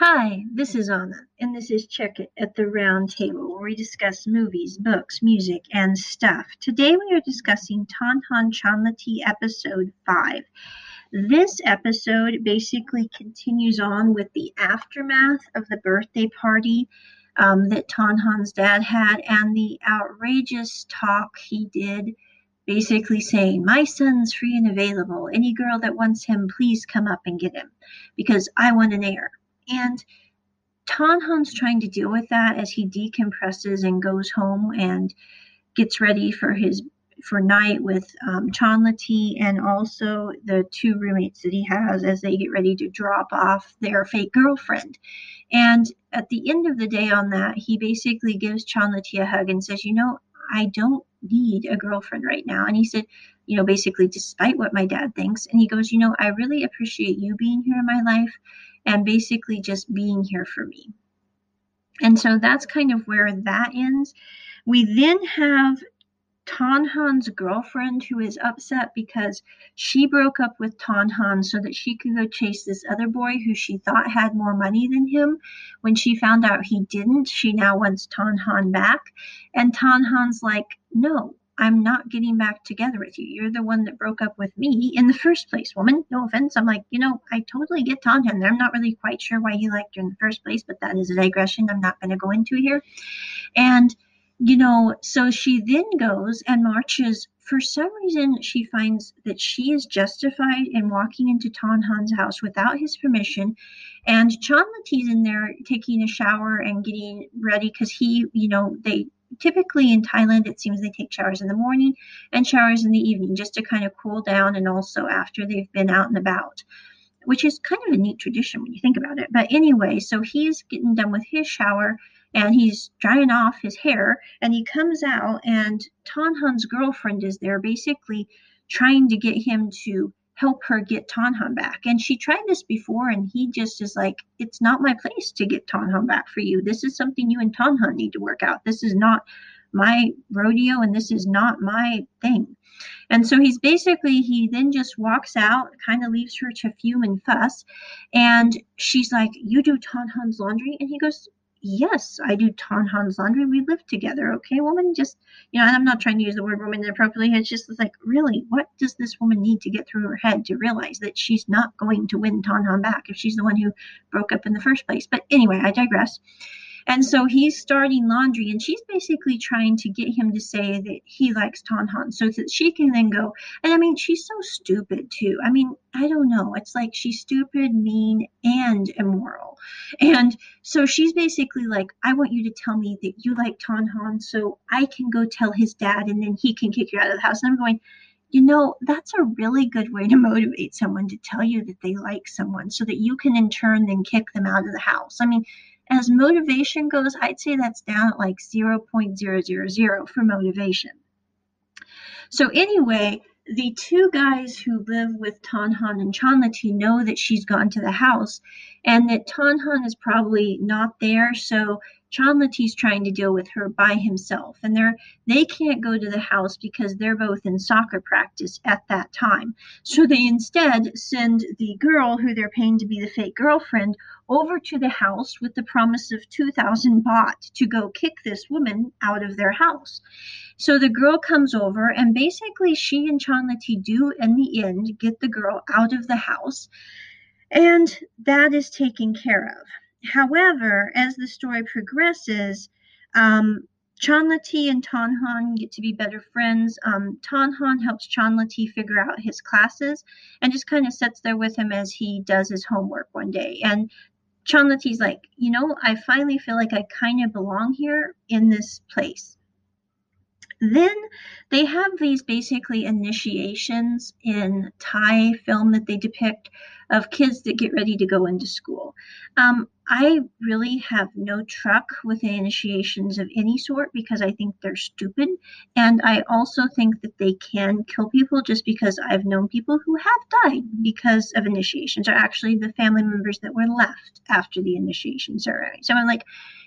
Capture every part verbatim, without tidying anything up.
Hi, this is Anna, and this is Check It at the Round Table, where we discuss movies, books, music, and stuff. Today we are discussing Tanhan Chanlati Episode five. This episode basically continues on with the aftermath of the birthday party um, that Tanhan's dad had and the outrageous talk he did, basically saying, "My son's free and available. Any girl that wants him, please come up and get him, because I want an heir." And Tanhan's trying to deal with that as he decompresses and goes home and gets ready for his for night with um, Chanlati and also the two roommates that he has as they get ready to drop off their fake girlfriend. And at the end of the day on that, he basically gives Chanlati a hug and says, you know, I don't need a girlfriend right now. And he said, you know, basically, despite what my dad thinks. And he goes, you know, I really appreciate you being here in my life and basically just being here for me. And so that's kind of where that ends. We then have Tanhan's girlfriend who is upset because she broke up with Tanhan so that she could go chase this other boy who she thought had more money than him. When she found out he didn't, she now wants Tanhan back. And Tanhan's like, no, I'm not getting back together with you. You're the one that broke up with me in the first place, woman. No offense. I'm like, you know, I totally get Tanhan there. I'm not really quite sure why you liked her in the first place, but that is a digression I'm not going to go into here. And, you know, so she then goes and marches. For some reason, she finds that she is justified in walking into Tanhan's house without his permission. And Chanlati's in there taking a shower and getting ready because he, you know, they... typically in Thailand, it seems they take showers in the morning and showers in the evening just to kind of cool down and also after they've been out and about, which is kind of a neat tradition when you think about it. But anyway, so he's getting done with his shower and he's drying off his hair and he comes out and Tanhan's girlfriend is there basically trying to get him to help her get Tanhan back. And she tried this before and he just is like, it's not my place to get Tanhan back for you. This is something you and Tanhan need to work out. This is not my rodeo and this is not my thing. And so he's basically, he then just walks out, kind of leaves her to fume and fuss. And she's like, you do Tanhan's laundry? And he goes, yes, I do Tanhan's laundry. We live together. Okay, woman, just, you know, and I'm not trying to use the word woman inappropriately. It's just like, really, what does this woman need to get through her head to realize that she's not going to win Tanhan back if she's the one who broke up in the first place? But anyway, I digress. And so he's starting laundry and she's basically trying to get him to say that he likes Tanhan so that she can then go. And I mean, she's so stupid too. I mean, I don't know. It's like she's stupid, mean, and immoral. And so she's basically like, I want you to tell me that you like Tanhan so I can go tell his dad and then he can kick you out of the house. And I'm going, you know, that's a really good way to motivate someone to tell you that they like someone so that you can in turn then kick them out of the house. I mean, as motivation goes, I'd say that's down at like zero point zero zero zero for motivation. So anyway, the two guys who live with Tanhan and Chanlati know that she's gone to the house and that Tanhan is probably not there. So Chanlati's trying to deal with her by himself and they're, they can't go to the house because they're both in soccer practice at that time. So they instead send the girl who they're paying to be the fake girlfriend over to the house with the promise of two thousand baht to go kick this woman out of their house. So the girl comes over and basically she and Chanlati do in the end get the girl out of the house and that is taken care of. However, as the story progresses, um, Chanlati and Tanhan get to be better friends. Um, Tanhan helps Chanlati figure out his classes and just kind of sits there with him as he does his homework one day. And Chanlati's like, you know, I finally feel like I kind of belong here in this place. Then they have these basically initiations in Thai film that they depict of kids that get ready to go into school. Um, I really have no truck with the initiations of any sort because I think they're stupid. And I also think that they can kill people just because I've known people who have died because of initiations or actually the family members that were left after the initiation ceremony. So I'm like,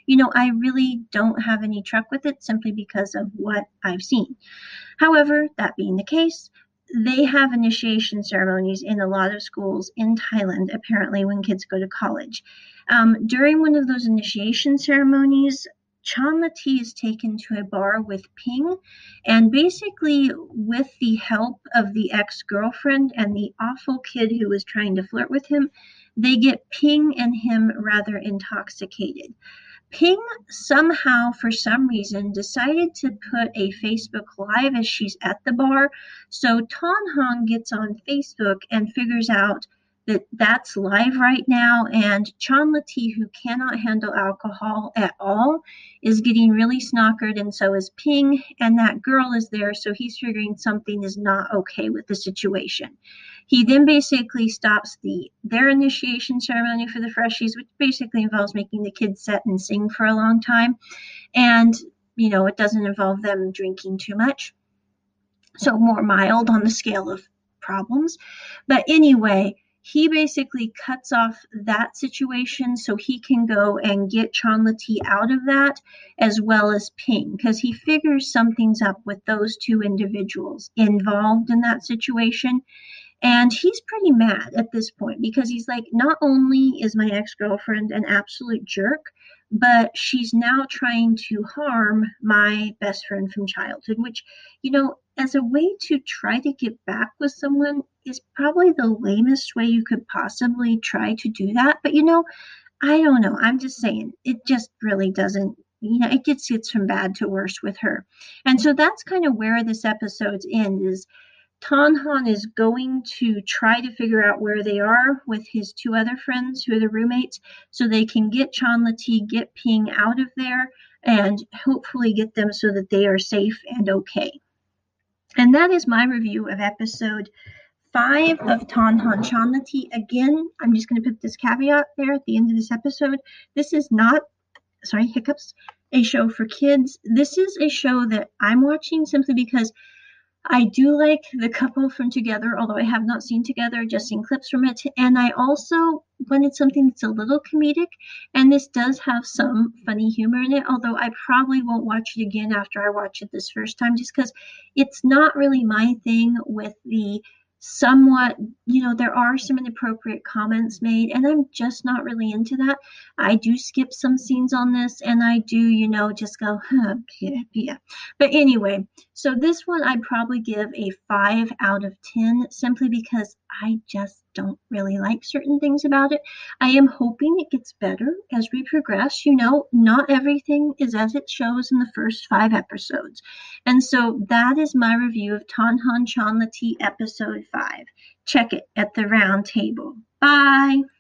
you know, I really don't have any truck with it simply because of what I've seen. However, that being the case, they have initiation ceremonies in a lot of schools in Thailand, apparently, when kids go to college. Um, during one of those initiation ceremonies, Chanlati is taken to a bar with Ping, and basically with the help of the ex-girlfriend and the awful kid who was trying to flirt with him, they get Ping and him rather intoxicated. Ping somehow, for some reason, decided to put a Facebook Live as she's at the bar. So Tanhan gets on Facebook and figures out that that's live right now. And Chanlati, who cannot handle alcohol at all, is getting really snockered. And so is Ping. And that girl is there. So he's figuring something is not okay with the situation. He then basically stops the their initiation ceremony for the freshies, which basically involves making the kids sit and sing for a long time. And, you know, it doesn't involve them drinking too much. So more mild on the scale of problems. But anyway, he basically cuts off that situation so he can go and get Chanlati out of that, as well as Ping, because he figures something's up with those two individuals involved in that situation. And he's pretty mad at this point because he's like, not only is my ex-girlfriend an absolute jerk, but she's now trying to harm my best friend from childhood, which, you know, as a way to try to get back with someone is probably the lamest way you could possibly try to do that. But, you know, I don't know. I'm just saying it just really doesn't. You know, it gets, gets from bad to worse with her. And so that's kind of where this episode's end is. Tanhan is going to try to figure out where they are with his two other friends who are the roommates so they can get Chanlati, get Ping out of there, and hopefully get them so that they are safe and okay. And that is my review of episode five of Tanhan Chanlati. Again, I'm just going to put this caveat there at the end of this episode. This is not, sorry, hiccups, a show for kids. This is a show that I'm watching simply because I do like the couple from Together, although I have not seen Together, just seen clips from it. And I also wanted something that's a little comedic, and this does have some funny humor in it, although I probably won't watch it again after I watch it this first time, just because it's not really my thing with the somewhat, you know, there are some inappropriate comments made, and I'm just not really into that. I do skip some scenes on this, and I do, you know, just go, huh, yeah, yeah. But anyway, so this one I'd probably give a five out of ten simply because I just don't really like certain things about it. I am hoping it gets better as we progress. You know, not everything is as it shows in the first five episodes. And so that is my review of Tanhan Chanlati episode five. Check it at the round table. Bye.